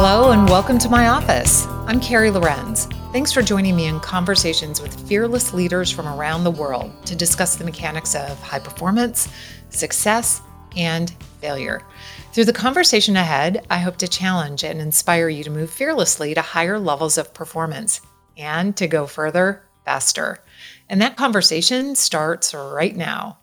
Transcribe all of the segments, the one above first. Hello and welcome to my office. I'm Carrie Lorenz. Thanks for joining me in conversations with fearless leaders from around the world to discuss the mechanics of high performance, success, and failure. Through the conversation ahead, I hope to challenge and inspire you to move fearlessly to higher levels of performance and to go further, faster. And that conversation starts right now.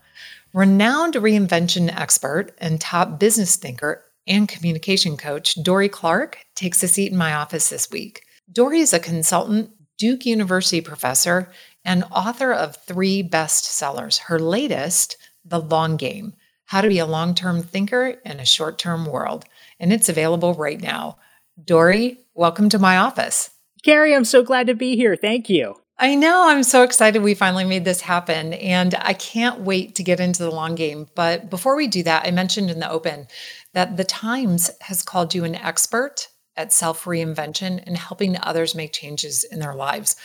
Renowned reinvention expert and top business thinker and communication coach, Dorie Clark, takes a seat in my office this week. Dorie is a consultant, Duke University professor, and author of 3 bestsellers. Her latest, The Long Game, How to Be a Long-Term Thinker in a Short-Term World. And it's available right now. Dorie, welcome to my office. Carrie, I'm so glad to be here. Thank you. I know. I'm so excited we finally made this happen, and I can't wait to get into the long game. But before we do that, I mentioned in the open that The Times has called you an expert at self-reinvention and helping others make changes in their lives.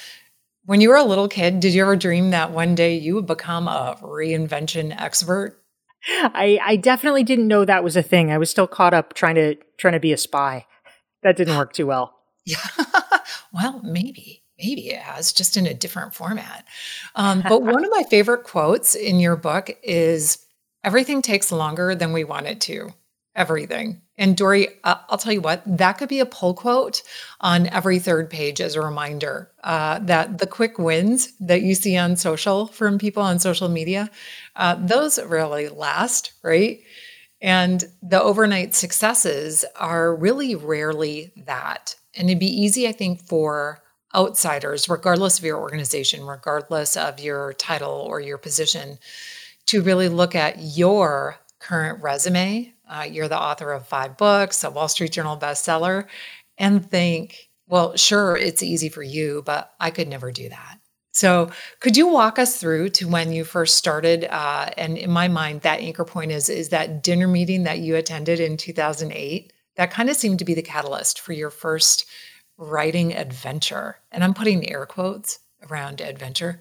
When you were a little kid, did you ever dream that one day you would become a reinvention expert? I definitely didn't know that was a thing. I was still caught up trying to be a spy. That didn't work too well. Yeah. Well, maybe it has, just in a different format. But one of my favorite quotes in your book is, everything takes longer than we want it to. Everything. And Dorie, I'll tell you what, that could be a pull quote on every third page as a reminder that the quick wins that you see on social, from people on social media, those really last, right? And the overnight successes are really rarely that. And it'd be easy, I think, for outsiders, regardless of your organization, regardless of your title or your position, to really look at your current resume. You're the author of 5 books, a Wall Street Journal bestseller, and think, well, sure, it's easy for you, but I could never do that. So could you walk us through to when you first started? And in my mind, that anchor point is that dinner meeting that you attended in 2008. That kind of seemed to be the catalyst for your first writing adventure. And I'm putting air quotes around adventure.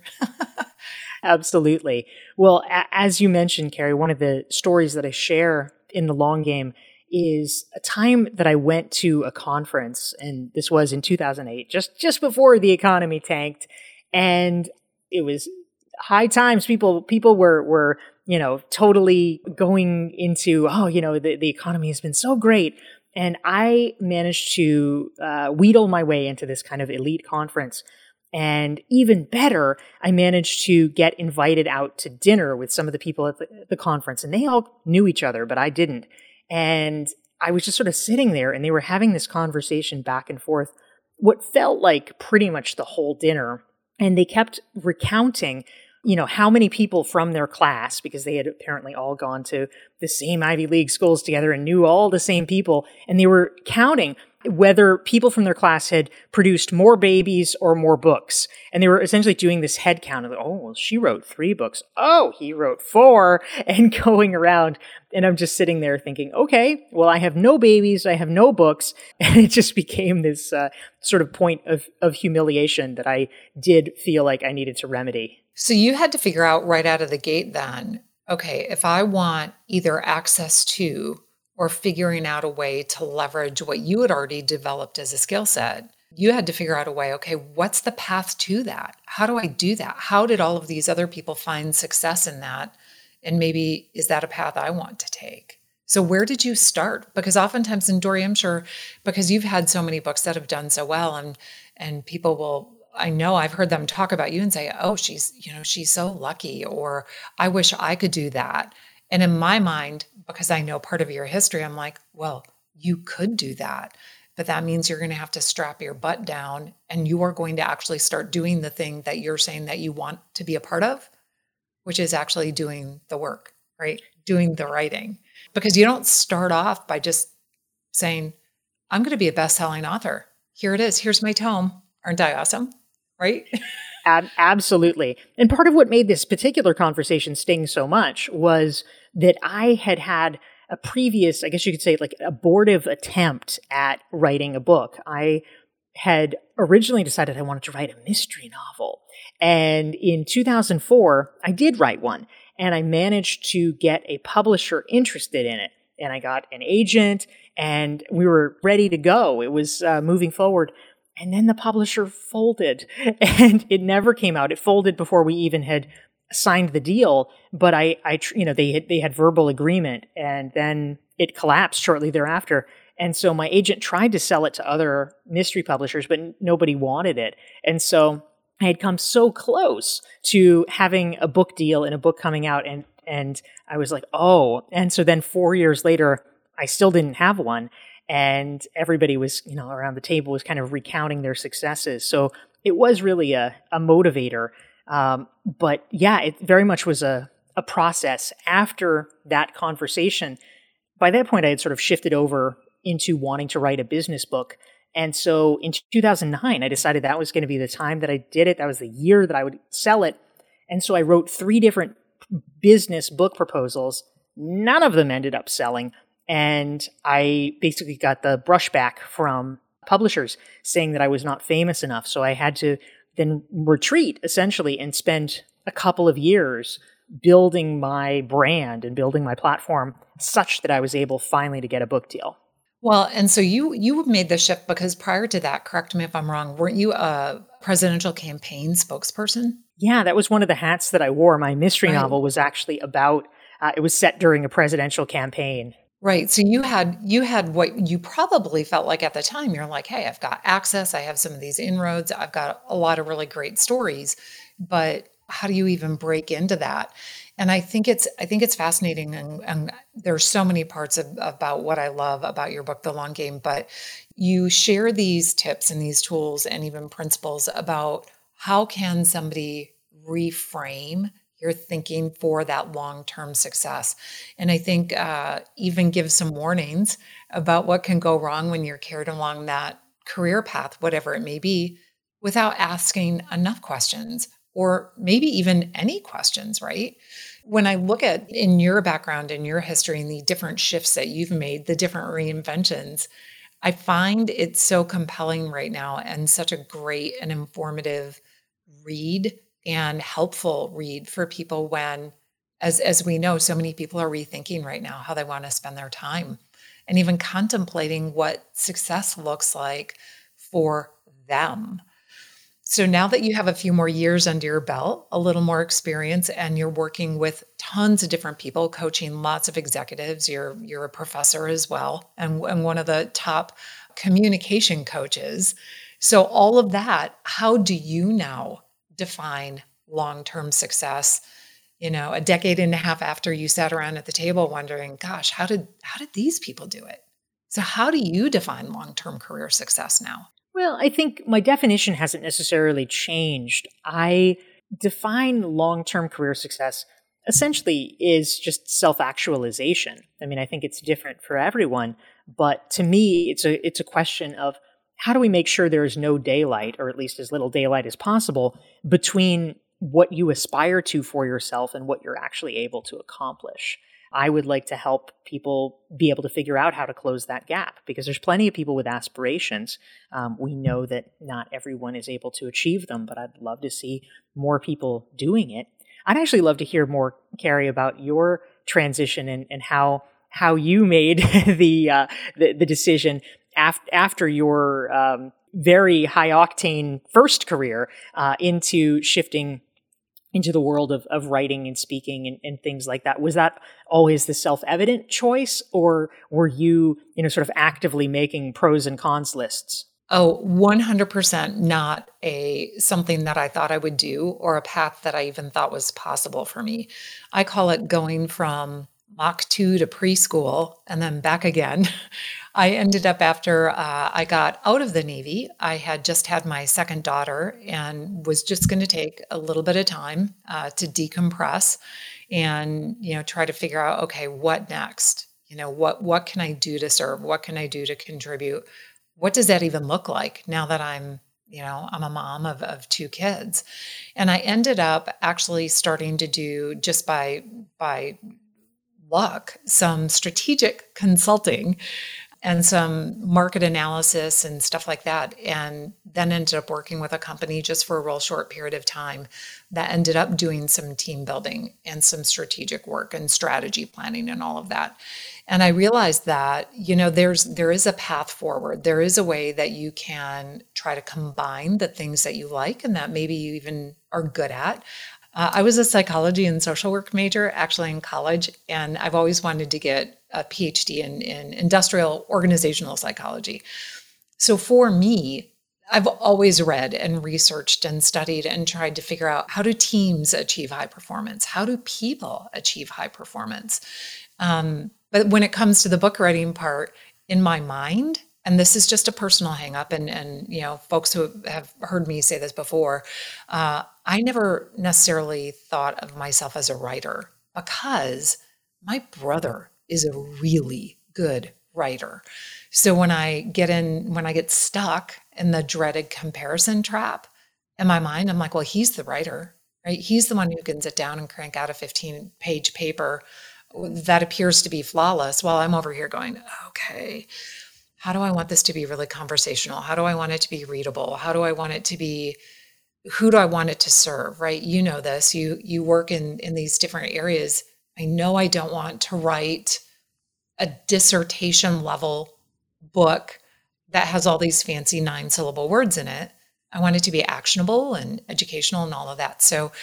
Absolutely. Well, as you mentioned, Carrie, one of the stories that I share in The Long Game is a time that I went to a conference, and this was in 2008, just before the economy tanked. And it was high times. People were, totally going into, the economy has been so great. And I managed to wheedle my way into this kind of elite conference. And even better, I managed to get invited out to dinner with some of the people at the conference. And they all knew each other, but I didn't. And I was just sort of sitting there, and they were having this conversation back and forth, what felt like pretty much the whole dinner. And they kept recounting, how many people from their class, because they had apparently all gone to the same Ivy League schools together and knew all the same people. And they were counting whether people from their class had produced more babies or more books. And they were essentially doing this head count of, oh, well, she wrote 3 books. Oh, he wrote 4, and going around. And I'm just sitting there thinking, okay, well, I have no babies. I have no books. And it just became this sort of point of humiliation that I did feel like I needed to remedy. So you had to figure out right out of the gate then, okay, if I want either access to or figuring out a way to leverage what you had already developed as a skill set, you had to figure out a way, okay, what's the path to that? How do I do that? How did all of these other people find success in that? And maybe is that a path I want to take? So where did you start? Because oftentimes, and Dorie, I'm sure, because you've had so many books that have done so well, and people will, I know I've heard them talk about you and say, oh, she's so lucky, or I wish I could do that. And in my mind, because I know part of your history, I'm like, well, you could do that, but that means you're going to have to strap your butt down and you are going to actually start doing the thing that you're saying that you want to be a part of, which is actually doing the work, right? Doing the writing, because you don't start off by just saying, I'm going to be a best-selling author. Here it is. Here's my tome. Aren't I awesome? Right? Absolutely. And part of what made this particular conversation sting so much was that I had a previous, I guess you could say, like abortive attempt at writing a book. I had originally decided I wanted to write a mystery novel. And in 2004, I did write one, and I managed to get a publisher interested in it. and I got an agent, and we were ready to go. It was moving forward. And then the publisher folded, and it never came out. It folded before we even had signed the deal, but they had verbal agreement, and then it collapsed shortly thereafter. And so my agent tried to sell it to other mystery publishers, but nobody wanted it. And so I had come so close to having a book deal and a book coming out, and I was like, oh. And so then 4 years later, I still didn't have one. And everybody was, around the table was kind of recounting their successes. So it was really a motivator. But yeah, it very much was a process. After that conversation, by that point, I had sort of shifted over into wanting to write a business book. And so in 2009, I decided that was going to be the time that I did it. That was the year that I would sell it. And so I wrote 3 different business book proposals. None of them ended up selling. And I basically got the brushback from publishers saying that I was not famous enough. So I had to then retreat, essentially, and spend a couple of years building my brand and building my platform such that I was able finally to get a book deal. Well, and so you made the shift because prior to that, correct me if I'm wrong, weren't you a presidential campaign spokesperson? Yeah, that was one of the hats that I wore. My mystery novel was actually about, it was set during a presidential campaign. Right. So you had what you probably felt like at the time. You're like, hey, I've got access. I have some of these inroads. I've got a lot of really great stories, but how do you even break into that? And I think it's fascinating. And there's so many parts about what I love about your book, The Long Game, but you share these tips and these tools and even principles about how can somebody reframe your thinking for that long-term success. And I think even give some warnings about what can go wrong when you're carried along that career path, whatever it may be, without asking enough questions or maybe even any questions, right? When I look at in your background, in your history, and the different shifts that you've made, the different reinventions, I find it so compelling right now and such a great and informative read and helpful read for people when, as we know, so many people are rethinking right now how they want to spend their time and even contemplating what success looks like for them. So now that you have a few more years under your belt, a little more experience, and you're working with tons of different people, coaching lots of executives, you're a professor as well, and one of the top communication coaches. So all of that, how do you now define long-term success, a decade and a half after you sat around at the table wondering, gosh, how did these people do it? So how do you define long-term career success now? Well, I think my definition hasn't necessarily changed. I define long-term career success essentially is just self-actualization. I mean, I think it's different for everyone, but to me, it's a question of how do we make sure there is no daylight, or at least as little daylight as possible, between what you aspire to for yourself and what you're actually able to accomplish? I would like to help people be able to figure out how to close that gap, because there's plenty of people with aspirations. We know that not everyone is able to achieve them, but I'd love to see more people doing it. I'd actually love to hear more, Carrie, about your transition and how you made the decision after your very high-octane first career into shifting into the world of writing and speaking and things like that. Was that always the self-evident choice, or were you, sort of actively making pros and cons lists? Oh, 100% not something that I thought I would do or a path that I even thought was possible for me. I call it going from Mach 2 to preschool and then back again. I ended up after I got out of the Navy, I had just had my second daughter and was just going to take a little bit of time to decompress and, try to figure out, okay, what next? What can I do to serve? What can I do to contribute? What does that even look like now that I'm, I'm a mom of 2 kids? And I ended up actually starting to do just by luck, some strategic consulting and some market analysis and stuff like that, and then ended up working with a company just for a real short period of time that ended up doing some team building and some strategic work and strategy planning and all of that. And I realized that, you know, there is a path forward. There is a way that you can try to combine the things that you like and that maybe you even are good at. I was a psychology and social work major actually in college, and I've always wanted to get a PhD in industrial organizational psychology. So for me, I've always read and researched and studied and tried to figure out, how do teams achieve high performance? How do people achieve high performance? But when it comes to the book writing part, in my mind, and this is just a personal hang-up, and you know, folks who have heard me say this before, I never necessarily thought of myself as a writer, because my brother is a really good writer. So when I get stuck in the dreaded comparison trap in my mind, I'm like, well, he's the writer, right? He's the one who can sit down and crank out a 15-page paper that appears to be flawless, while I'm over here going, okay, how do I want this to be really conversational? How do I want it to be readable? How do I want it to be, who do I want it to serve, right? You know this, you work in these different areas. I know I don't want to write a dissertation level book that has all these fancy 9-syllable words in it. I want it to be actionable and educational and all of that. So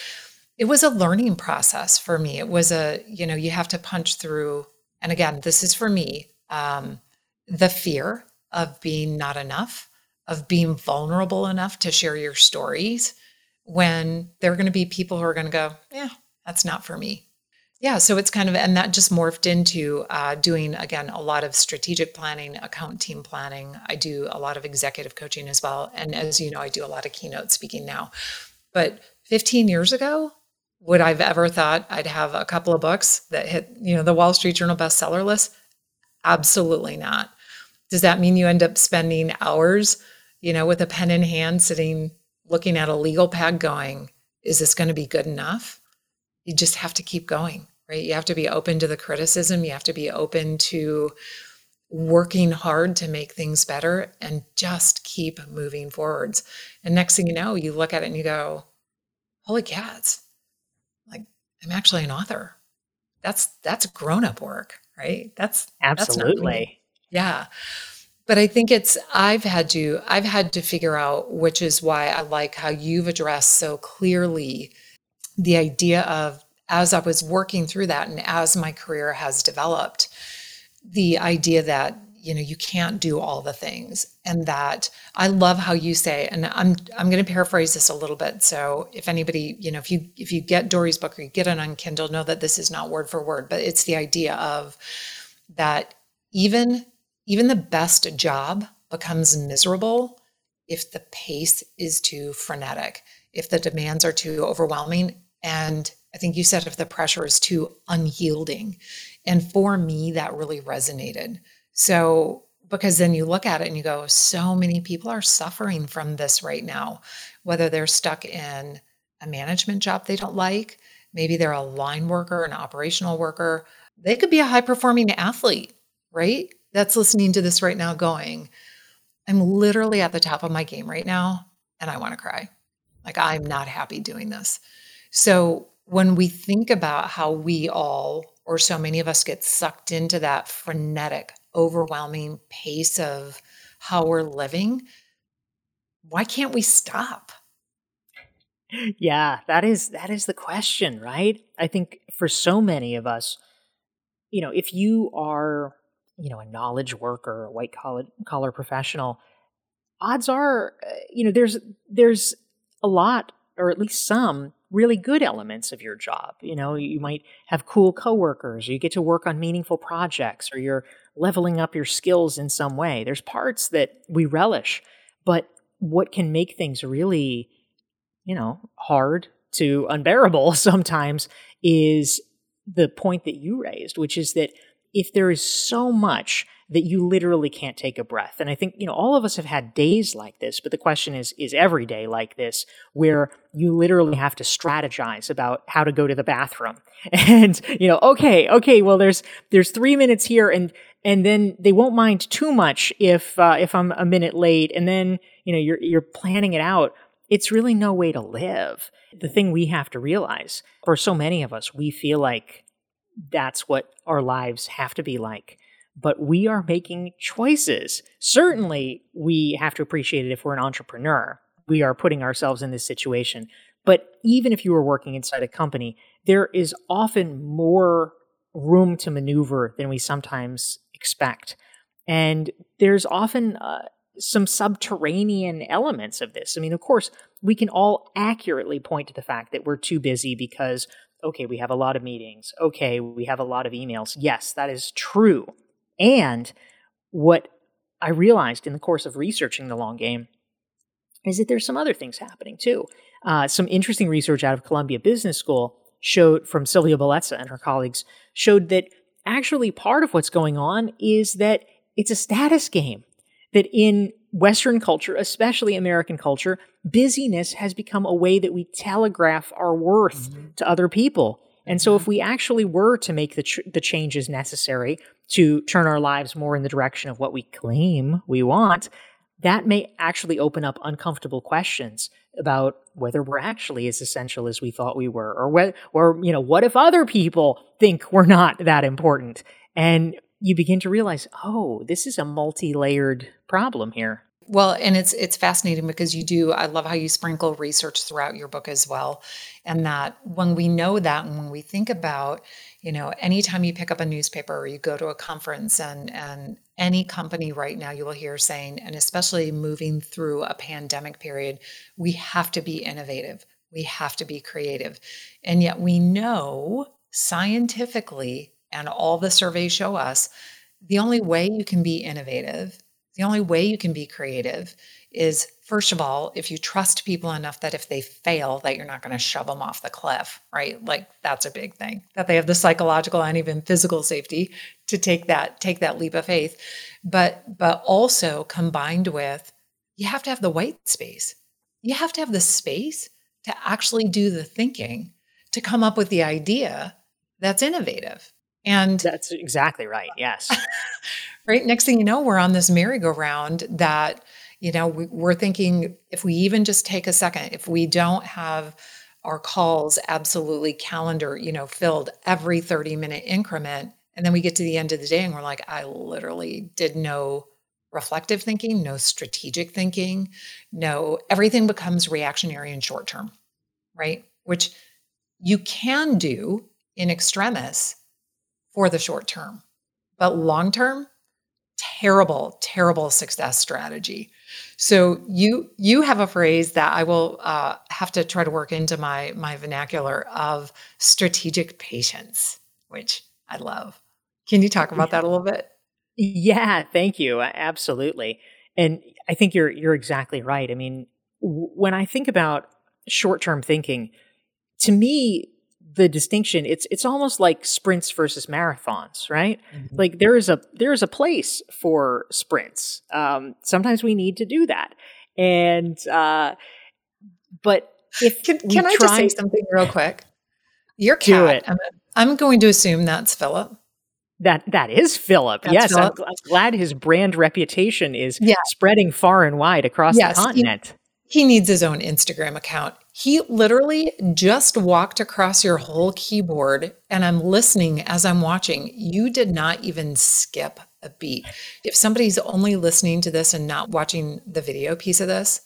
it was a learning process for me. It was a, you know, you have to punch through, and again, this is for me, the fear of being not enough, of being vulnerable enough to share your stories when there are going to be people who are going to go, yeah, that's not for me. Yeah, so it's kind of, and that just morphed into doing, again, a lot of strategic planning, account team planning. I do a lot of executive coaching as well. And as you know, I do a lot of keynote speaking now. But 15 years ago, would I've ever thought I'd have a couple of books that hit, you know, the Wall Street Journal bestseller list? Absolutely not. Does that mean you end up spending hours, you know, with a pen in hand, sitting, looking at a legal pad going, is this going to be good enough? You just have to keep going, right? You have to be open to the criticism. You have to be open to working hard to make things better and just keep moving forwards. And next thing you know, you look at it and you go, holy cats, like, I'm actually an author. That's grown-up work, right? That's absolutely. Yeah. But I think it's, I've had to figure out, which is why I like how you've addressed so clearly the idea of, as I was working through that and as my career has developed, the idea that, you know, you can't do all the things. And that, I love how you say, and I'm going to paraphrase this a little bit. So if anybody, you know, if you get Dorie's book or you get it on Kindle, know that this is not word for word, but it's the idea of that even the best job becomes miserable if the pace is too frenetic, if the demands are too overwhelming. And I think you said, if the pressure is too unyielding. And for me, that really resonated. So, because then you look at it and you go, so many people are suffering from this right now, whether they're stuck in a management job they don't like, maybe they're a line worker, an operational worker, they could be a high performing athlete, right? That's listening to this right now going, I'm literally at the top of my game right now and I want to cry. Like, I'm not happy doing this. So when we think about how we all, or so many of us, get sucked into that frenetic, overwhelming pace of how we're living, why can't we stop? Yeah, that is the question, right? I think for so many of us, you know, if you are, you know, a knowledge worker, a white collar professional, odds are, you know, there's a lot, or at least some really good elements of your job. You know, you might have cool coworkers, or you get to work on meaningful projects, or you're leveling up your skills in some way. There's parts that we relish, but what can make things really, you know, hard to unbearable sometimes is the point that you raised, which is that if there is so much that you literally can't take a breath. And I think, you know, all of us have had days like this, but the question is every day like this, where you literally have to strategize about how to go to the bathroom. And, you know, okay, well, there's 3 minutes here, and and then they won't mind too much if I'm a minute late, and then, you know, you're planning it out. It's really no way to live. The thing we have to realize, for so many of us, we feel like that's what our lives have to be like. But we are making choices. Certainly, we have to appreciate it if we're an entrepreneur. We are putting ourselves in this situation. But even if you were working inside a company, there is often more room to maneuver than we sometimes expect. And there's often some subterranean elements of this. I mean, of course, we can all accurately point to the fact that we're too busy because, okay, we have a lot of meetings. Okay, we have a lot of emails. Yes, that is true. And what I realized in the course of researching The Long Game is that there's some other things happening too. Some interesting research out of Columbia Business School showed, from Sylvia Bellezza and her colleagues, showed that actually part of what's going on is that it's a status game. That in Western culture, especially American culture, busyness has become a way that we telegraph our worth to other people. And so if we actually were to make the changes necessary to turn our lives more in the direction of what we claim we want, that may actually open up uncomfortable questions about whether we're actually as essential as we thought we were, or you know, what if other people think we're not that important? And you begin to realize, oh, this is a multi-layered problem here. Well, and it's fascinating because I love how you sprinkle research throughout your book as well. And that when we know that, and when we think about, you know, anytime you pick up a newspaper or you go to a conference, and any company right now, you will hear saying, and especially moving through a pandemic period, we have to be innovative. We have to be creative. And yet we know scientifically, and all the surveys show us, the only way you can be innovative, the only way you can be creative is, first of all, if you trust people enough that if they fail, that you're not going to shove them off the cliff, right? Like, that's a big thing, that they have the psychological and even physical safety to take that leap of faith. But also combined with, you have to have the white space. You have to have the space to actually do the thinking, to come up with the idea that's innovative. And that's exactly right. Yes. Right. Next thing you know, we're on this merry-go-round that, you know, we're thinking, if we even just take a second, if we don't have our calls absolutely calendar, you know, filled every 30-minute increment, and then we get to the end of the day and we're like, I literally did no reflective thinking, no strategic thinking, no, everything becomes reactionary and short-term, right? Which you can do in extremis for the short term, but long term, terrible, terrible success strategy. So you have a phrase that I will have to try to work into my vernacular of strategic patience, which I love. Can you talk about that a little bit? Yeah, thank you. Absolutely. And I think you're exactly right. I mean, when I think about short-term thinking, to me, the distinction, it's almost like sprints versus marathons, right? Mm-hmm. Like there is a place for sprints. Sometimes we need to do that. And, but if can I just say something real quick? Your cat, I'm going to assume that's Philip. That is Philip. Yes. Philip. I'm glad his brand reputation is spreading far and wide across the continent. He needs his own Instagram account. He literally just walked across your whole keyboard, and I'm listening as I'm watching. You did not even skip a beat. If somebody's only listening to this and not watching the video piece of this,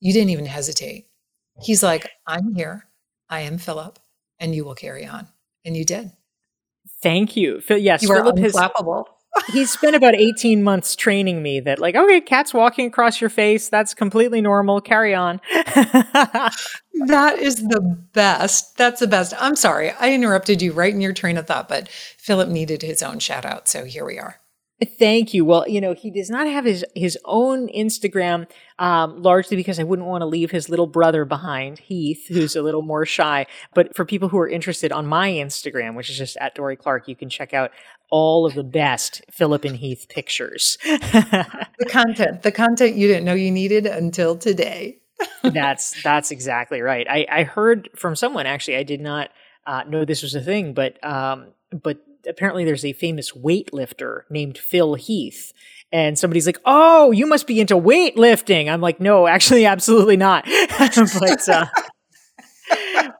you didn't even hesitate. He's like, I'm here. I am Philip, and you will carry on. And you did. Thank you. Yes, you are unflappable. He spent about 18 months training me that, like, okay, cat's walking across your face. That's completely normal. Carry on. That is the best. That's the best. I'm sorry. I interrupted you right in your train of thought, but Philip needed his own shout out. So here we are. Thank you. Well, you know, he does not have his own Instagram, largely because I wouldn't want to leave his little brother behind, Heath, who's a little more shy. But for people who are interested, on my Instagram, which is just @DorieClark, you can check out all of the best Philip and Heath pictures. The content you didn't know you needed until today. That's exactly right. I heard from someone, actually, I did not know this was a thing, but apparently there's a famous weightlifter named Phil Heath. And somebody's like, oh, you must be into weightlifting. I'm like, no, actually, absolutely not.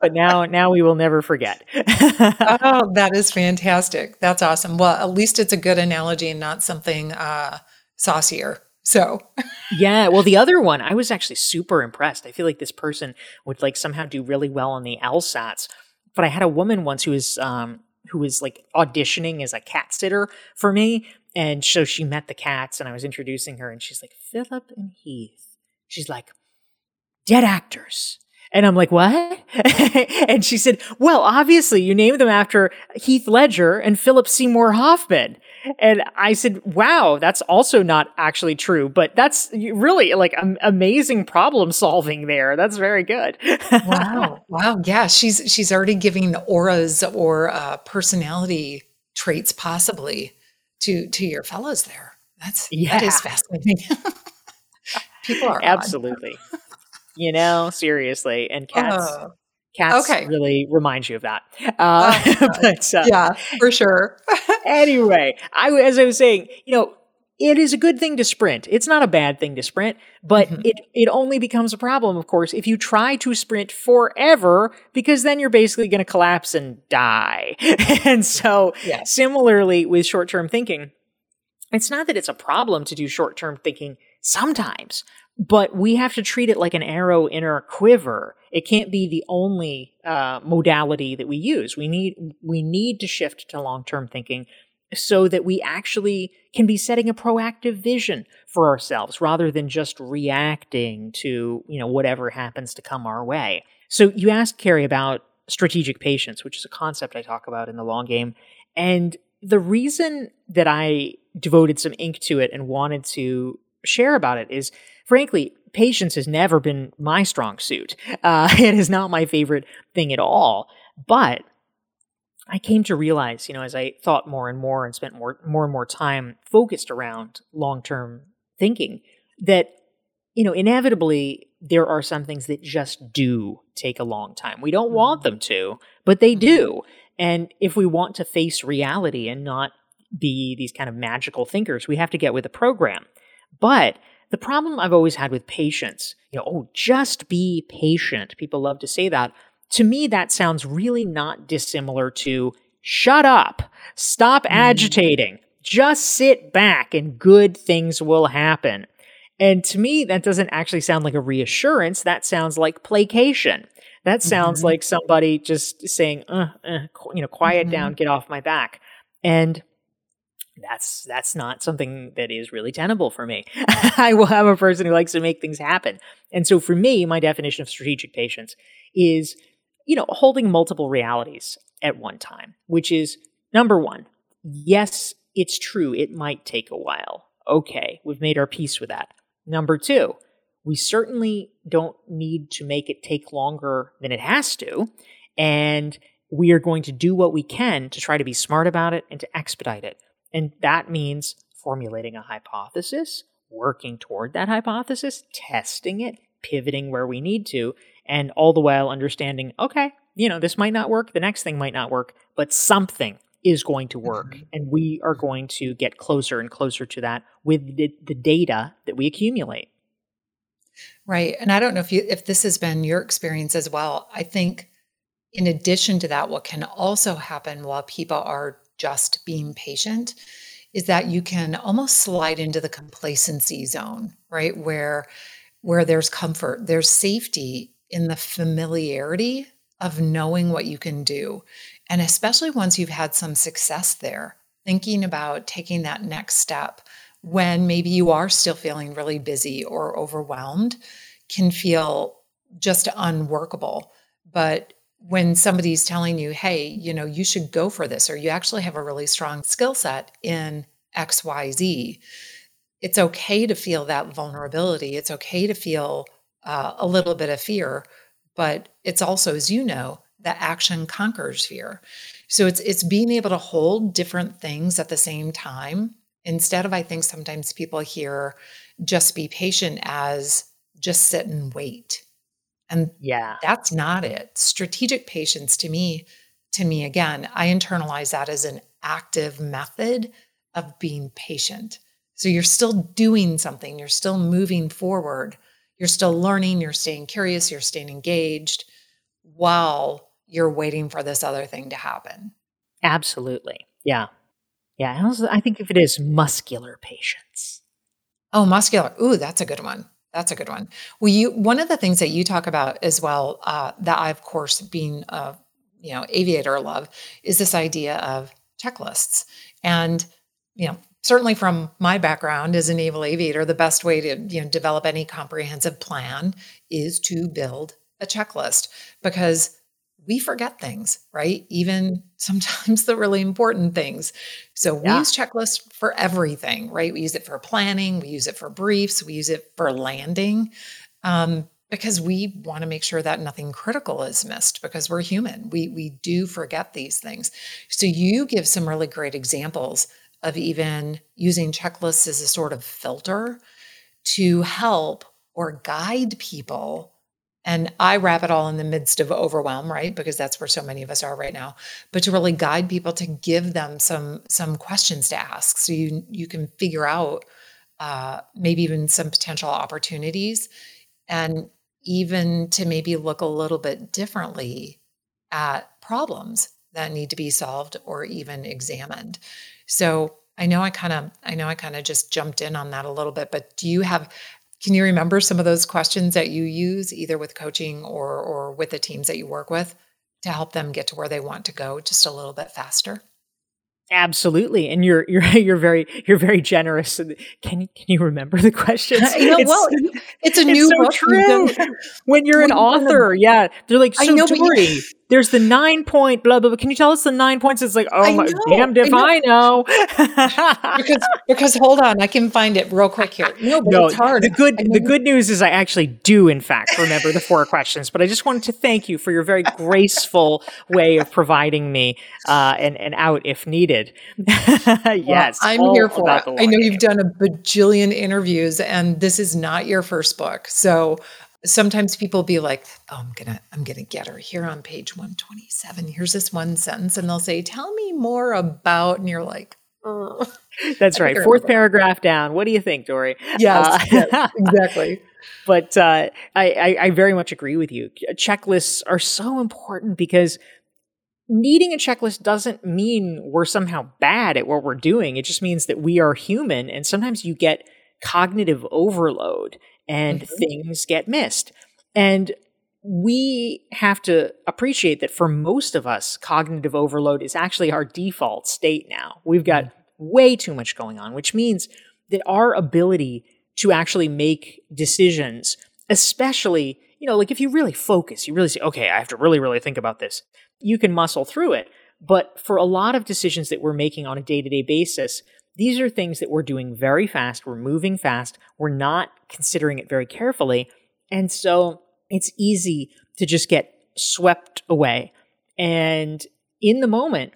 But now we will never forget. Oh, that is fantastic. That's awesome. Well, at least it's a good analogy and not something saucier. So yeah. Well, the other one, I was actually super impressed. I feel like this person would like somehow do really well on the LSATs. But I had a woman once who was like auditioning as a cat sitter for me. And so she met the cats and I was introducing her and she's like, Philip and Heath. She's like, dead actors. And I'm like, what? And she said, well, obviously you named them after Heath Ledger and Philip Seymour Hoffman. And I said, wow, that's also not actually true, but that's really like amazing problem solving there. That's very good. Wow. Yeah. She's already giving the auras or personality traits possibly to your fellows there. That is fascinating. People are absolutely. You know, seriously. And cats really remind you of that. Yeah, for sure. Anyway, as I was saying, you know, it is a good thing to sprint. It's not a bad thing to sprint, but it only becomes a problem, of course, if you try to sprint forever, because then you're basically going to collapse and die. And so similarly with short-term thinking, it's not that it's a problem to do short-term thinking sometimes, but we have to treat it like an arrow in our quiver. It can't be the only modality that we use. We need to shift to long-term thinking so that we actually can be setting a proactive vision for ourselves rather than just reacting to, you know, whatever happens to come our way. So you asked, Carrie, about strategic patience, which is a concept I talk about in The Long Game. And the reason that I devoted some ink to it and wanted to share about it is, frankly, patience has never been my strong suit. It is not my favorite thing at all. But I came to realize, you know, as I thought more and more and spent more and more time focused around long-term thinking, that, you know, inevitably there are some things that just do take a long time. We don't want them to, but they do. And if we want to face reality and not be these kind of magical thinkers, we have to get with a program. But the problem I've always had with patience, you know, oh, just be patient. People love to say that. To me, that sounds really not dissimilar to shut up, stop agitating, just sit back and good things will happen. And to me, that doesn't actually sound like a reassurance. That sounds like placation. That sounds like somebody just saying, you know, quiet down, get off my back. And that's not something that is really tenable for me. I'm a person who likes to make things happen. And so for me, my definition of strategic patience is, you know, holding multiple realities at one time, which is number one, yes, it's true. It might take a while. Okay. We've made our peace with that. Number two, we certainly don't need to make it take longer than it has to. And we are going to do what we can to try to be smart about it and to expedite it. And that means formulating a hypothesis, working toward that hypothesis, testing it, pivoting where we need to, and all the while understanding, okay, you know, this might not work, the next thing might not work, but something is going to work. And we are going to get closer and closer to that with the data that we accumulate. Right. And I don't know if this has been your experience as well. I think in addition to that, what can also happen while people are just being patient is that you can almost slide into the complacency zone, right? Where there's comfort, there's safety in the familiarity of knowing what you can do. And especially once you've had some success there, thinking about taking that next step when maybe you are still feeling really busy or overwhelmed can feel just unworkable. But when somebody's telling you, hey, you know, you should go for this, or you actually have a really strong skill set in XYZ, it's okay to feel that vulnerability. It's okay to feel a little bit of fear, but it's also, as you know, that action conquers fear. So it's being able to hold different things at the same time. Instead of, I think sometimes people hear just be patient as just sit and wait. And that's not it. Strategic patience to me, again, I internalize that as an active method of being patient. So you're still doing something. You're still moving forward. You're still learning. You're staying curious. You're staying engaged while you're waiting for this other thing to happen. Absolutely. Yeah. Yeah. And also, I think if it is muscular patience. Oh, muscular. Ooh, that's a good one. That's a good one. Well, one of the things that you talk about as well, that I, of course, being a aviator, love, is this idea of checklists. And, certainly from my background as a naval aviator, the best way to develop any comprehensive plan is to build a checklist, because we forget things, right? Even sometimes the really important things. So we use checklists for everything, right? We use it for planning. We use it for briefs. We use it for landing, because we want to make sure that nothing critical is missed, because we're human. We do forget these things. So you give some really great examples of even using checklists as a sort of filter to help or guide people. And I wrap it all in the midst of overwhelm, right? Because that's where so many of us are right now, but to really guide people, to give them some questions to ask. So you can figure out maybe even some potential opportunities, and even to maybe look a little bit differently at problems that need to be solved or even examined. So I know I kind of just jumped in on that a little bit, but can you remember some of those questions that you use either with coaching or with the teams that you work with to help them get to where they want to go just a little bit faster? Absolutely. And you're very generous. Can you remember the questions? It's a new book. So when you're an author, yeah. They're like, so Dorie, there's the 9-point blah, blah, blah. Can you tell us the 9 points? It's like, oh my, damned if I know. because hold on, I can find it real quick here. No, it's hard. The good news is I actually do, in fact, remember the 4 questions, but I just wanted to thank you for your very graceful way of providing me an out if needed. Yes. Well, I'm here for it. I know you've done a bajillion interviews, and this is not your first book. So sometimes people be like, oh, I'm gonna get her here on page 127. Here's this one sentence. And they'll say, tell me more about, and you're like, oh. That's right. 4th paragraph down. What do you think, Dorie? Yes, exactly. But I very much agree with you. Checklists are so important, because needing a checklist doesn't mean we're somehow bad at what we're doing. It just means that we are human. And sometimes you get cognitive overload and things get missed. And we have to appreciate that for most of us, cognitive overload is actually our default state now. We've got way too much going on, which means that our ability to actually make decisions, especially, like if you really focus, you really say, okay, I have to really, really think about this, you can muscle through it. But for a lot of decisions that we're making on a day-to-day basis, these are things that we're doing very fast. We're moving fast. We're not considering it very carefully. And so it's easy to just get swept away. And in the moment,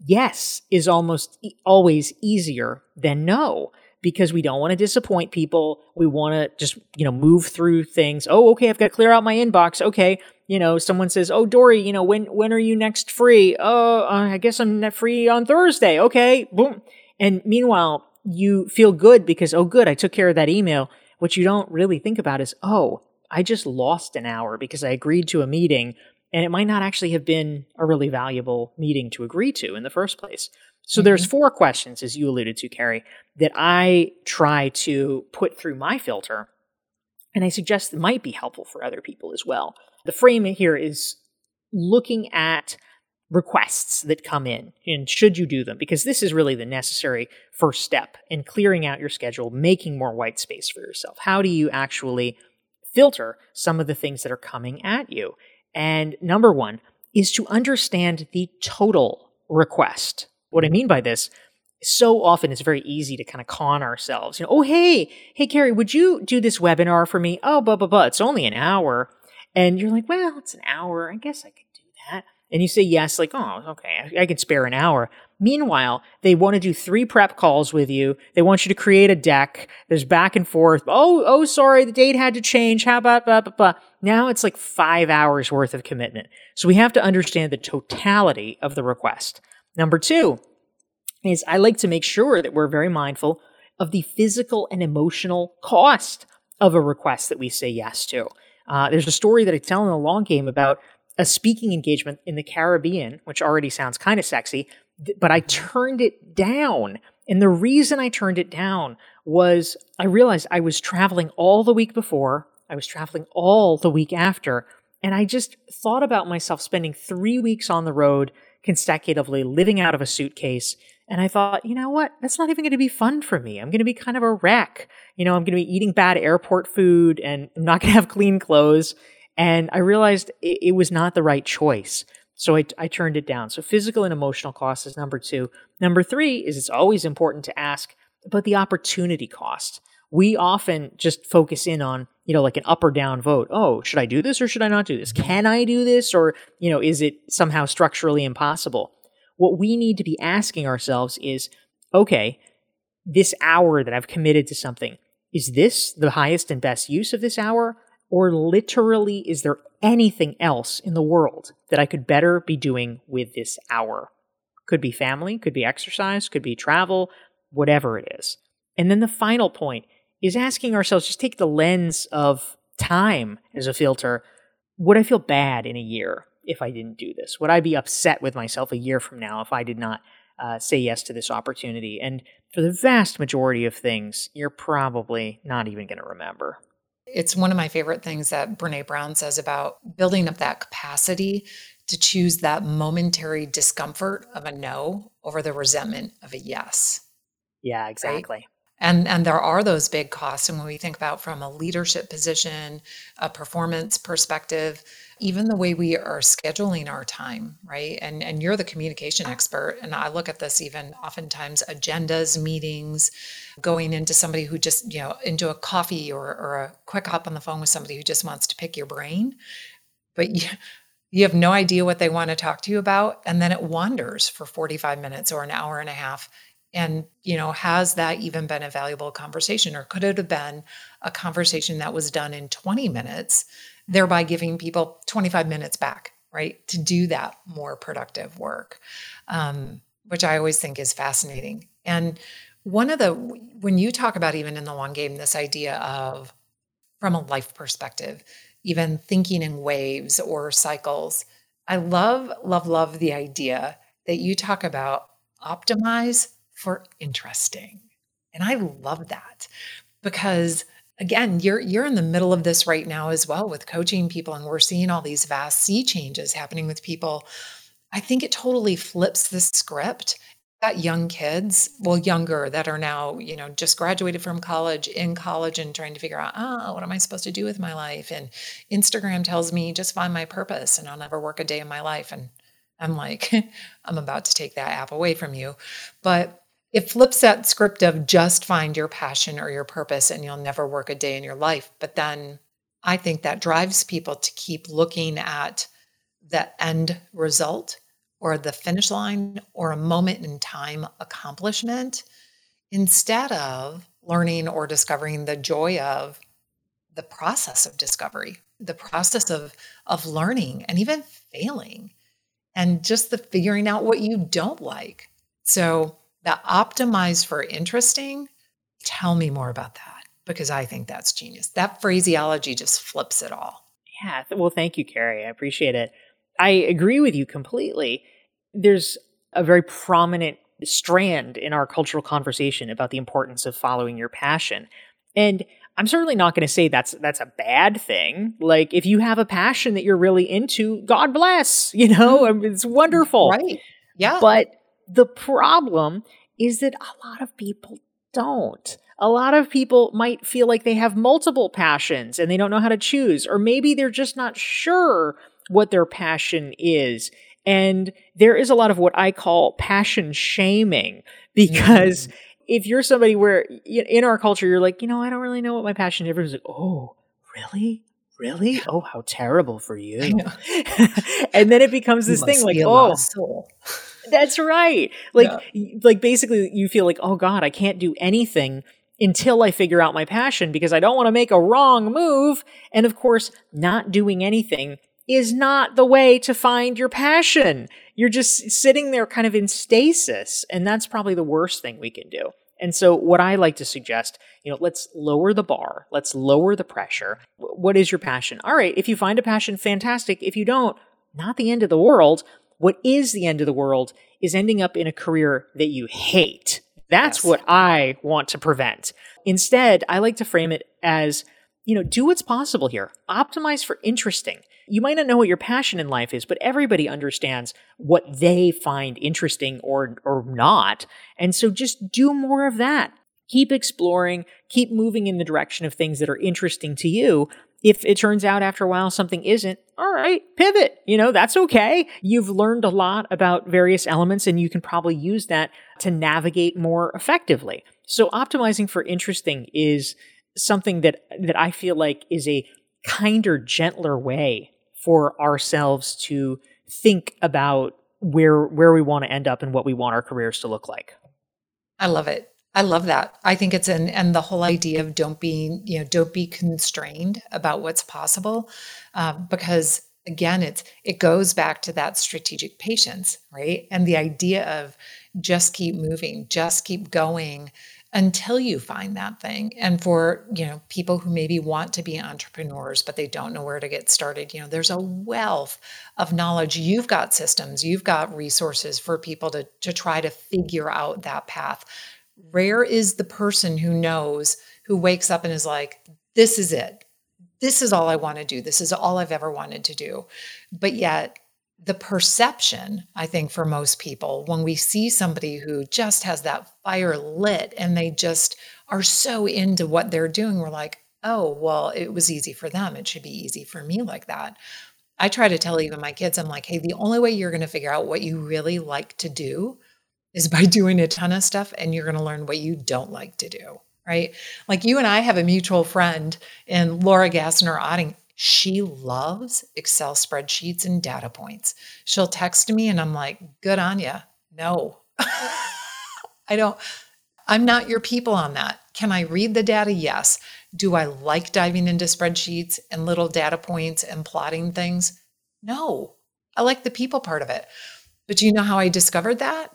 yes is almost always easier than no, because we don't want to disappoint people. We want to just, move through things. Oh, okay, I've got to clear out my inbox. Okay. Someone says, oh, Dorie, when are you next free? Oh, I guess I'm not free on Thursday. Okay, boom. And meanwhile, you feel good because, oh, good, I took care of that email. What you don't really think about is, oh, I just lost an hour because I agreed to a meeting, and it might not actually have been a really valuable meeting to agree to in the first place. So there's 4 questions, as you alluded to, Carrie, that I try to put through my filter, and I suggest it might be helpful for other people as well. The frame here is looking at requests that come in, and should you do them? Because this is really the necessary first step in clearing out your schedule, making more white space for yourself. How do you actually filter some of the things that are coming at you? And number one is to understand the total request. What I mean by this, so often it's very easy to kind of con ourselves. Oh, hey, Carrie, would you do this webinar for me? Oh, blah, blah, blah. It's only an hour. And you're like, well, it's an hour. I guess I could do that. And you say yes, like, oh, okay, I can spare an hour. Meanwhile, they want to do 3 prep calls with you. They want you to create a deck. There's back and forth. Oh, sorry, the date had to change. How about blah, blah, blah. Now it's like 5 hours worth of commitment. So we have to understand the totality of the request. Number 2 is I like to make sure that we're very mindful of the physical and emotional cost of a request that we say yes to. There's a story that I tell in The Long Game about a speaking engagement in the Caribbean, which already sounds kind of sexy, but I turned it down. And the reason I turned it down was I realized I was traveling all the week before, I was traveling all the week after, and I just thought about myself spending 3 weeks on the road consecutively, living out of a suitcase. And I thought, you know what? That's not even going to be fun for me. I'm going to be kind of a wreck. You know, I'm going to be eating bad airport food and I'm not going to have clean clothes. And I realized it was not the right choice. So I turned it down. So physical and emotional cost is number two. Number three is it's always important to ask about the opportunity cost. We often just focus in on, you know, like an up or down vote. Oh, should I do this or should I not do this? Can I do this? Or, you know, is it somehow structurally impossible? What we need to be asking ourselves is, okay, this hour that I've committed to something, is this the highest and best use of this hour? Or literally, is there anything else in the world that I could better be doing with this hour? Could be family, could be exercise, could be travel, whatever it is. And then the final point is asking ourselves, just take the lens of time as a filter. Would I feel bad in a year if I didn't do this? Would I be upset with myself a year from now if I did not say yes to this opportunity? And for the vast majority of things, you're probably not even going to remember. It's one of my favorite things that Brené Brown says about building up that capacity to choose that momentary discomfort of a no over the resentment of a yes. Yeah, exactly. Right? And there are those big costs. And when we think about from a leadership position, a performance perspective, even the way we are scheduling our time, right? And you're the communication expert. And I look at this even oftentimes agendas, meetings, going into somebody who just, you know, into a coffee or a quick hop on the phone with somebody who just wants to pick your brain. But you have no idea what they want to talk to you about. And then it wanders for 45 minutes or an hour and a half. And, you know, has that even been a valuable conversation, or could it have been a conversation that was done in 20 minutes, thereby giving people 25 minutes back, right, to do that more productive work, which I always think is fascinating. And when you talk about even in The Long Game, this idea of from a life perspective, even thinking in waves or cycles, I love, love, love the idea that you talk about optimize for interesting. And I love that because, again, you're in the middle of this right now as well with coaching people, and we're seeing all these vast sea changes happening with people. I think it totally flips the script. Got young kids, younger, that are now, you know, just graduated from college, in college, and trying to figure out, what am I supposed to do with my life? And Instagram tells me just find my purpose and I'll never work a day in my life. And I'm like, I'm about to take that app away from you. But it flips that script of just find your passion or your purpose and you'll never work a day in your life. But then I think that drives people to keep looking at the end result or the finish line or a moment in time accomplishment instead of learning or discovering the joy of the process of discovery, the process of learning and even failing, and just the figuring out what you don't like. So the optimize for interesting, tell me more about that, because I think that's genius. That phraseology just flips it all. Yeah. Well, thank you, Carrie. I appreciate it. I agree with you completely. There's a very prominent strand in our cultural conversation about the importance of following your passion. And I'm certainly not going to say that's a bad thing. Like, if you have a passion that you're really into, God bless, you know, I mean, it's wonderful. Right. Yeah. But the problem is that a lot of people don't. A lot of people might feel like they have multiple passions and they don't know how to choose, or maybe they're just not sure what their passion is. And there is a lot of what I call passion shaming, because if you're somebody where in our culture, you're like, you know, I don't really know what my passion is. Everyone's like, oh, really? Really? Oh, how terrible for you. And then it becomes this thing like, oh, that's right. Like, like basically you feel like, oh God, I can't do anything until I figure out my passion because I don't want to make a wrong move. And of course, not doing anything is not the way to find your passion. you're just sitting there kind of in stasis, and that's probably the worst thing we can do. And so what I like to suggest, let's lower the bar. Let's lower the pressure. What is your passion? All right, if you find a passion, fantastic. If you don't, not the end of the world. What is the end of the world is ending up in a career that you hate. That's what I want to prevent. Instead, I like to frame it as, do what's possible here. Optimize for interesting. You might not know what your passion in life is, but everybody understands what they find interesting or not. And so just do more of that. Keep exploring, keep moving in the direction of things that are interesting to you. If it turns out after a while something isn't, all right, pivot. That's okay. You've learned a lot about various elements, and you can probably use that to navigate more effectively. So optimizing for interesting is something that I feel like is a kinder, gentler way for ourselves to think about where we want to end up and what we want our careers to look like. I love it. I love that. I think it's and the whole idea of don't be constrained about what's possible, because again, it goes back to that strategic patience, right? And the idea of just keep moving, just keep going until you find that thing. And for, people who maybe want to be entrepreneurs, but they don't know where to get started, there's a wealth of knowledge. You've got systems, you've got resources for people to try to figure out that path. Rare is the person who wakes up and is like, this is it. This is all I want to do. This is all I've ever wanted to do. But yet the perception, I think, for most people, when we see somebody who just has that fire lit and they just are so into what they're doing, we're like, oh, well, it was easy for them. It should be easy for me like that. I try to tell even my kids, I'm like, hey, the only way you're going to figure out what you really like to do is by doing a ton of stuff, and you're going to learn what you don't like to do, right? Like you and I have a mutual friend in Laura Gassner-Odding. She loves Excel spreadsheets and data points. She'll text me and I'm like, good on you. No, I'm not your people on that. Can I read the data? Yes. Do I like diving into spreadsheets and little data points and plotting things? No, I like the people part of it. But you know how I discovered that?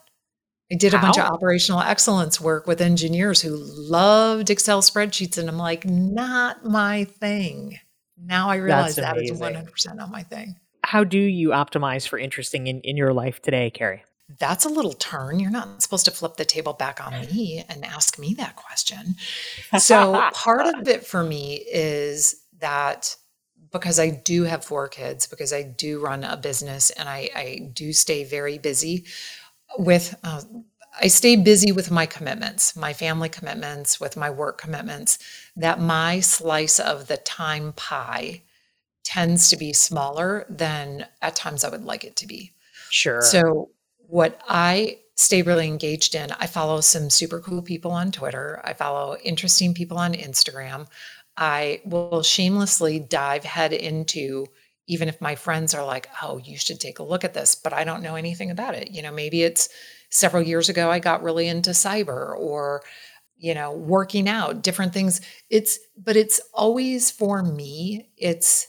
I did a bunch of operational excellence work with engineers who loved Excel spreadsheets. And I'm like, not my thing. Now I realize that is 100% not my thing. How do you optimize for interesting in your life today, Carrie? That's a little turn. You're not supposed to flip the table back on me and ask me that question. So part of it for me is that because I do have 4 kids, because I do run a business and I do stay very busy I stay busy with my commitments, my family commitments, with my work commitments, that my slice of the time pie tends to be smaller than at times I would like it to be. Sure. So what I stay really engaged in, I follow some super cool people on Twitter. I follow interesting people on Instagram. I will shamelessly dive head into, even if my friends are like, oh, you should take a look at this, but I don't know anything about it. Maybe it's several years ago, I got really into cyber or, working out, different things. But it's always for me, it's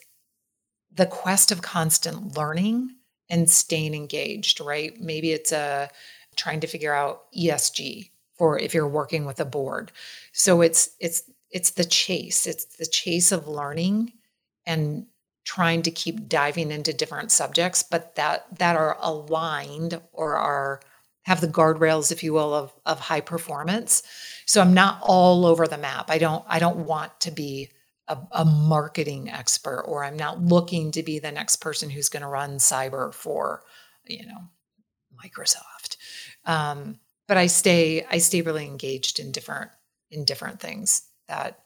the quest of constant learning and staying engaged, right? Maybe it's trying to figure out ESG for if you're working with a board. So it's the chase. It's the chase of learning and trying to keep diving into different subjects, but that are aligned or have the guardrails, if you will, of high performance. So I'm not all over the map. I don't want to be a marketing expert, or I'm not looking to be the next person who's going to run cyber for, Microsoft. But I stay really engaged in different things that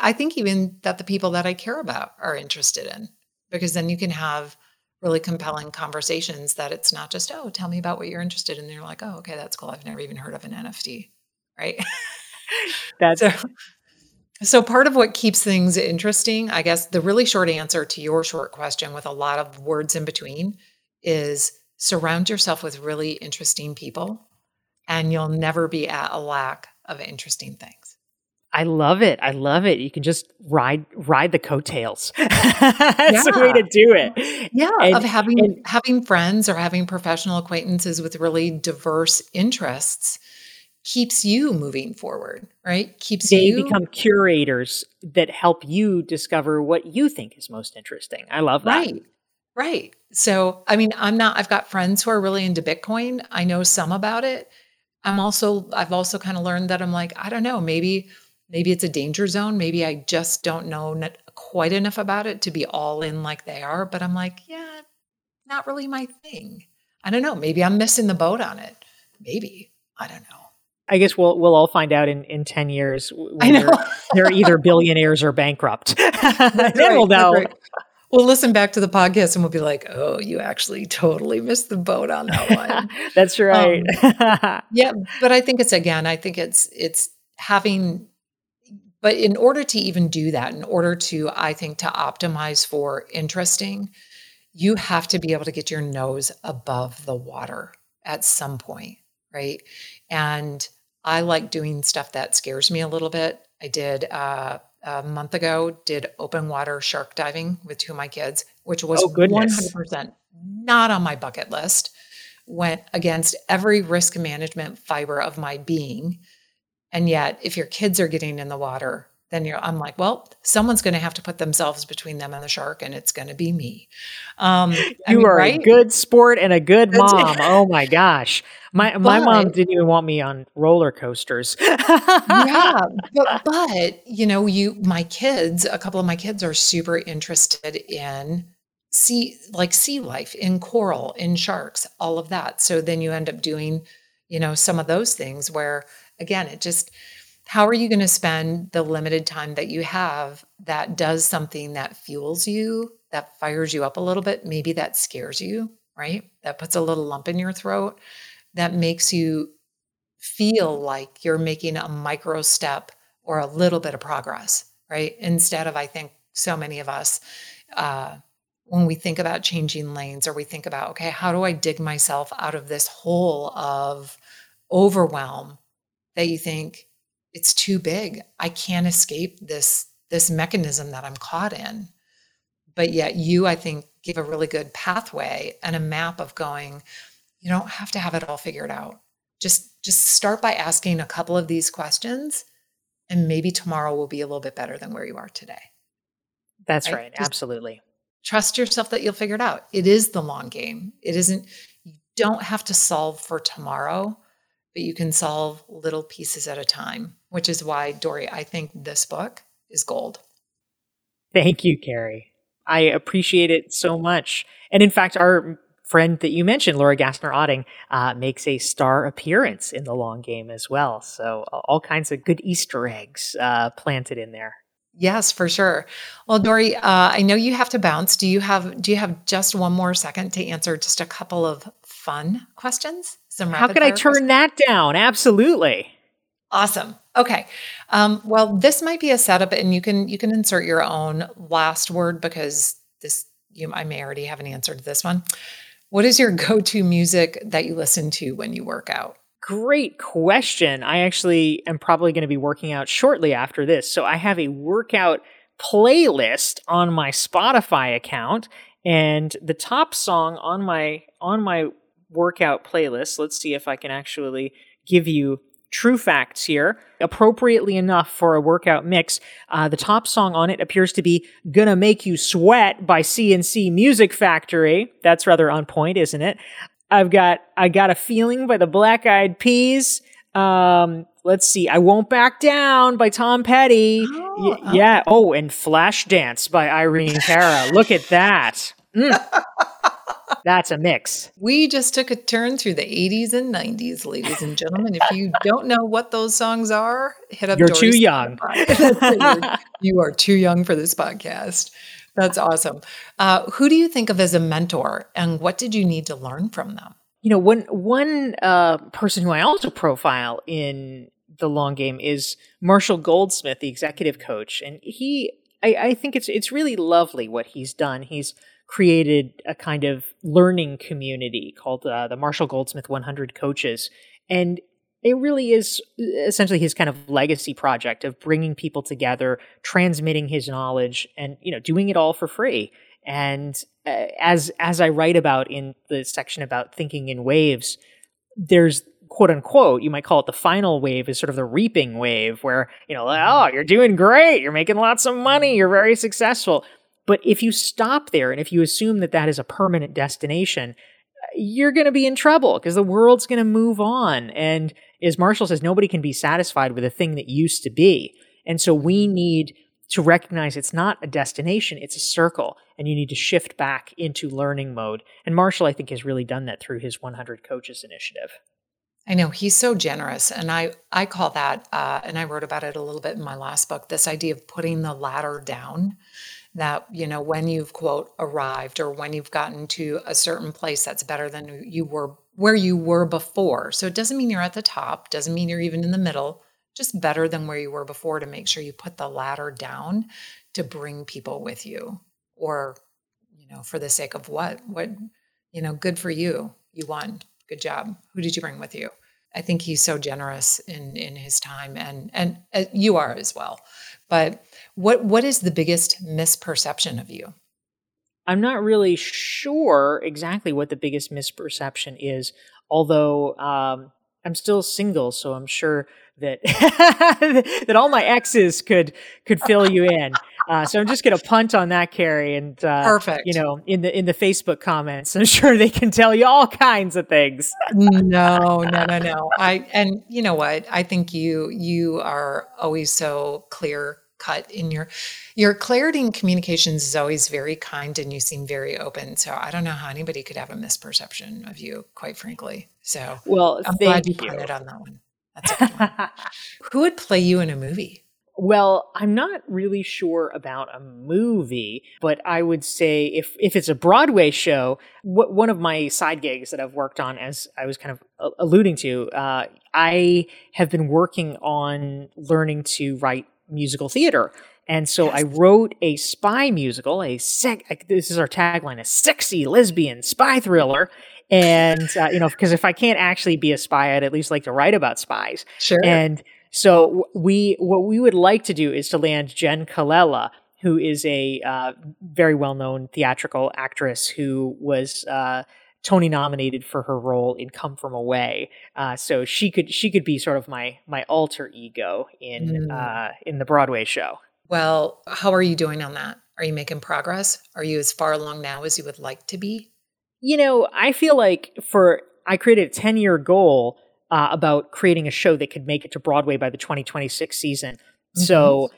I think even that the people that I care about are interested in, because then you can have really compelling conversations that it's not just, oh, tell me about what you're interested in. And you're like, oh, okay, that's cool. I've never even heard of an NFT, right? That's so part of what keeps things interesting, I guess the really short answer to your short question with a lot of words in between is surround yourself with really interesting people and you'll never be at a lack of interesting things. I love it. I love it. You can just ride the coattails. That's a way to do it. Yeah. Having friends or having professional acquaintances with really diverse interests keeps you moving forward, right? They become curators that help you discover what you think is most interesting. I love that. Right. So, I mean, I've got friends who are really into Bitcoin. I know some about it. I've also kind of learned that I'm like, I don't know, maybe it's a danger zone. Maybe I just don't know quite enough about it to be all in like they are. But I'm like, yeah, not really my thing. I don't know. Maybe I'm missing the boat on it. Maybe. I don't know. I guess we'll all find out in 10 years. I know. They're either billionaires or bankrupt. Then we'll know. Right. We'll listen back to the podcast and we'll be like, oh, you actually totally missed the boat on that one. That's right. Yeah. But I think it's having, but in order to even do that, to optimize for interesting, you have to be able to get your nose above the water at some point. Right. And I like doing stuff that scares me a little bit. I did, a month ago, did open water shark diving with two of my kids, which was 100% not on my bucket list. Went against every risk management fiber of my being. And yet if your kids are getting in the water, then I'm like, well, someone's going to have to put themselves between them and the shark, and it's going to be me. A good sport and a good mom. Oh my gosh. My mom didn't even want me on roller coasters. Yeah. But my kids, a couple of my kids are super interested in sea life, in coral, in sharks, all of that. So then you end up doing, some of those things where, again, it just, how are you going to spend the limited time that you have that does something that fuels you, that fires you up a little bit? Maybe that scares you, right? That puts a little lump in your throat. That makes you feel like you're making a micro step or a little bit of progress, right? Instead of, I think so many of us, when we think about changing lanes or we think about, okay, how do I dig myself out of this hole of overwhelm that you think it's too big? I can't escape this mechanism that I'm caught in. But yet you, I think, give a really good pathway and a map of going, you don't have to have it all figured out. Just start by asking a couple of these questions, and maybe tomorrow will be a little bit better than where you are today. That's right. Absolutely. Trust yourself that you'll figure it out. It is the long game. It isn't, you don't have to solve for tomorrow, but you can solve little pieces at a time, which is why, Dorie, I think this book is gold. Thank you, Carrie. I appreciate it so much. And in fact, our friend that you mentioned, Laura Gassner-Odding, makes a star appearance in The Long Game as well. So all kinds of good Easter eggs planted in there. Yes, for sure. Well, Dorie, I know you have to bounce. Do you have just one more second to answer just a couple of fun questions? How could I turn that down? Absolutely. Awesome. Okay. Well, this might be a setup, and you can insert your own last word because I may already have an answer to this one. What is your go-to music that you listen to when you work out? Great question. I actually am probably going to be working out shortly after this. So I have a workout playlist on my Spotify account, and the top song on my workout playlist, let's see if I can actually give you true facts here. Appropriately enough for a workout mix, the top song on it appears to be Gonna Make You Sweat by C&C Music Factory. That's rather on point, isn't it? I Got a Feeling by the Black Eyed Peas. Let's see. I Won't Back Down by Tom Petty. Yeah. Oh, and Flash Dance by Irene Cara. Look at that. Mm. That's a mix. We just took a turn through the 80s and 90s, ladies and gentlemen. If you don't know what those songs are, hit up. You're Dorie's too young. You are too young for this podcast. That's awesome. Who do you think of as a mentor, and what did you need to learn from them? One person who I also profile in The Long Game is Marshall Goldsmith, the executive coach, and I think it's really lovely what he's done. He's created a kind of learning community called the Marshall Goldsmith 100 Coaches. And It really is essentially his kind of legacy project of bringing people together, transmitting his knowledge, and, you know, doing it all for free. And as I write about in the section about thinking in waves, there's, quote unquote, you might call it the final wave, is sort of the reaping wave where, you know, oh, you're doing great, you're making lots of money, you're very successful. But if you stop there and if you assume that that is a permanent destination, you're going to be in trouble because the world's going to move on. And as Marshall says, nobody can be satisfied with a thing that used to be. And so we need to recognize it's not a destination, it's a circle. And you need to shift back into learning mode. And Marshall, I think, has really done that through his 100 Coaches initiative. I know, he's so generous. And I call that, and I wrote about it a little bit in my last book, this idea of putting the ladder down. That, you know, when you've, quote, arrived, or when you've gotten to a certain place that's better than you were, where you were before. So it doesn't mean you're at the top, doesn't mean you're even in the middle, just better than where you were before, to make sure you put the ladder down to bring people with you. Or, you know, for the sake of what, you know, good for you. You won. Good job. Who did you bring with you? I think he's so generous in his time, and you are as well. But what is the biggest misperception of you? I'm not really sure exactly what the biggest misperception is, although I'm still single, so I'm sure that that all my exes could fill you in. So I'm just going to punt on that, Carrie, and perfect. You know, in the Facebook comments, I'm sure they can tell you all kinds of things. No. And you know what? I think you are always so clear cut in your clarity in communications is always very kind, and you seem very open. So I don't know how anybody could have a misperception of you, quite frankly. So well, I'm glad you pointed on that one. That's a good one. Who would play you in a movie? Well, I'm not really sure about a movie, but I would say if it's a Broadway show, one of my side gigs that I've worked on, as I was kind of alluding to, I have been working on learning to write musical theater. And so I wrote a spy musical, this is our tagline, a sexy lesbian spy thriller. And, you know, because if I can't actually be a spy, I'd at least like to write about spies. Sure. And so what we would like to do is to land Jen Colella, who is a very well-known theatrical actress who was Tony nominated for her role in Come From Away. So she could be sort of my alter ego in the Broadway show. Well, how are you doing on that? Are you making progress? Are you as far along now as you would like to be? You know, I feel like I created a 10-year goal about creating a show that could make it to Broadway by the 2026 season. Mm-hmm. So,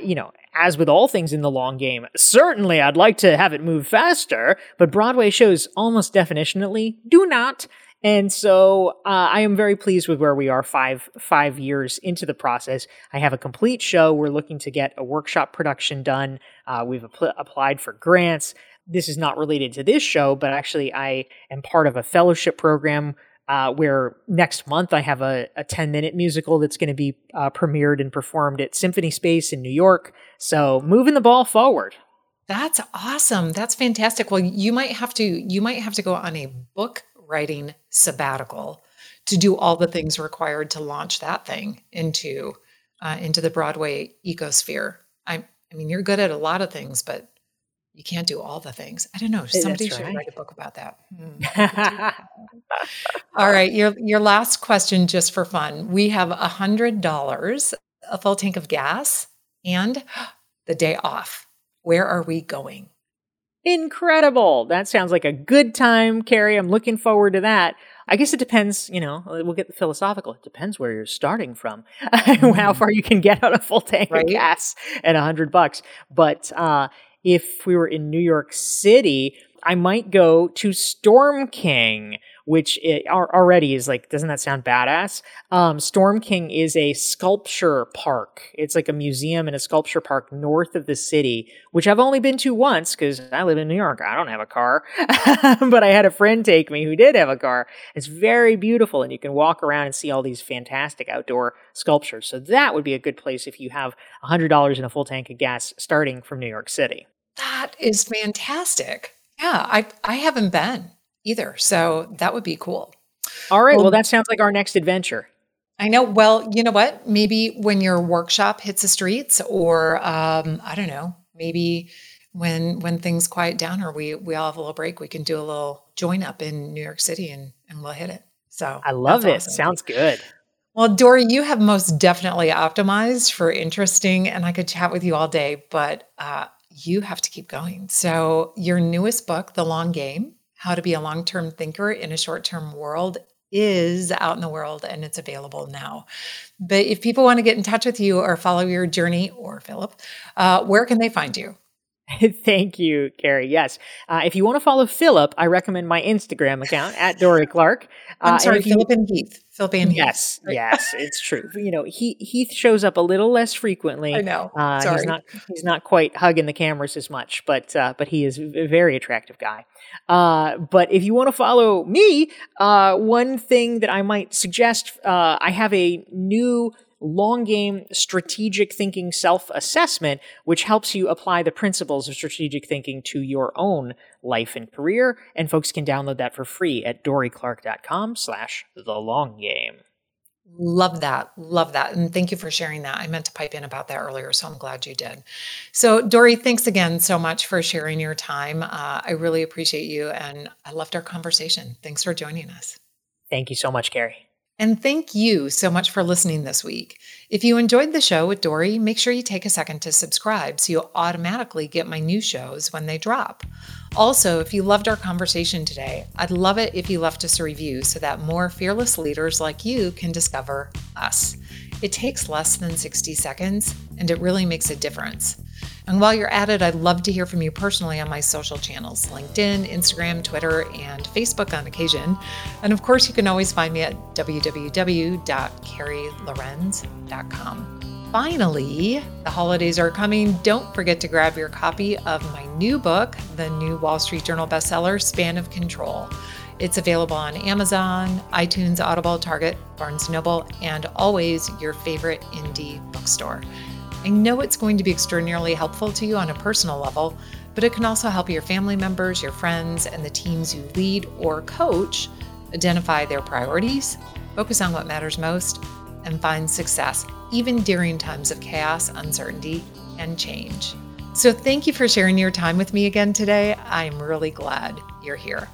you know, as with all things in the long game, certainly I'd like to have it move faster, but Broadway shows almost definitionally do not. And so I am very pleased with where we are five years into the process. I have a complete show. We're looking to get a workshop production done. We've applied for grants. This is not related to this show, but actually I am part of a fellowship program where next month I have a 10-minute musical that's going to be premiered and performed at Symphony Space in New York. So moving the ball forward. That's awesome. That's fantastic. Well, you might have to go on a book writing sabbatical to do all the things required to launch that thing into the Broadway ecosphere. I mean, you're good at a lot of things, but you can't do all the things. I don't know. Somebody should write a book about that. All right. Your last question, just for fun. We have $100, a full tank of gas, and the day off. Where are we going? Incredible. That sounds like a good time, Carrie. I'm looking forward to that. I guess it depends, you know, we'll get philosophical. It depends where you're starting from, how far you can get on a full tank of gas at $100. But, if we were in New York City, I might go to Storm King, which already is like, doesn't that sound badass? Storm King is a sculpture park. It's like a museum and a sculpture park north of the city, which I've only been to once because I live in New York. I don't have a car, but I had a friend take me who did have a car. It's very beautiful, and you can walk around and see all these fantastic outdoor sculptures. So that would be a good place if you have $100 and a full tank of gas starting from New York City. That is fantastic. Yeah, I haven't been either. So that would be cool. All right. Well, that sounds like our next adventure. I know. Well, you know what? Maybe when your workshop hits the streets, or I don't know, maybe when things quiet down, or we all have a little break, we can do a little join up in New York City and we'll hit it. So I love it. Awesome. Sounds good. Well, Dorie, you have most definitely optimized for interesting, and I could chat with you all day, but you have to keep going. So your newest book, The Long Game, How to Be a Long-Term Thinker in a Short-Term World, is out in the world and it's available now. But if people want to get in touch with you or follow your journey, or Philip, where can they find you? Thank you, Carrie. Yes. If you want to follow Philip, I recommend my Instagram account at Dorie Clark. I'm sorry, Philip and Heath. Philip and Heath. Yes, right? Yes, it's true. You know, Heath shows up a little less frequently. I know. Sorry. He's not quite hugging the cameras as much, but he is a very attractive guy. But if you want to follow me, one thing that I might suggest, I have a new Long Game strategic thinking self-assessment, which helps you apply the principles of strategic thinking to your own life and career. And folks can download that for free at DorieClark.com/thelonggame. Love that. Love that. And thank you for sharing that. I meant to pipe in about that earlier, so I'm glad you did. So Dorie, thanks again so much for sharing your time. I really appreciate you. And I loved our conversation. Thanks for joining us. Thank you so much, Carrie. And thank you so much for listening this week. If you enjoyed the show with Dorie, make sure you take a second to subscribe so you'll automatically get my new shows when they drop. Also, if you loved our conversation today, I'd love it if you left us a review so that more fearless leaders like you can discover us. It takes less than 60 seconds, and it really makes a difference. And while you're at it, I'd love to hear from you personally on my social channels, LinkedIn, Instagram, Twitter, and Facebook on occasion. And of course, you can always find me at www.carrielorenz.com. Finally, the holidays are coming. Don't forget to grab your copy of my new book, the new Wall Street Journal bestseller, Span of Control. It's available on Amazon, iTunes, Audible, Target, Barnes & Noble, and always your favorite indie bookstore. I know it's going to be extraordinarily helpful to you on a personal level, but it can also help your family members, your friends, and the teams you lead or coach identify their priorities, focus on what matters most, and find success, even during times of chaos, uncertainty, and change. So thank you for sharing your time with me again today. I'm really glad you're here.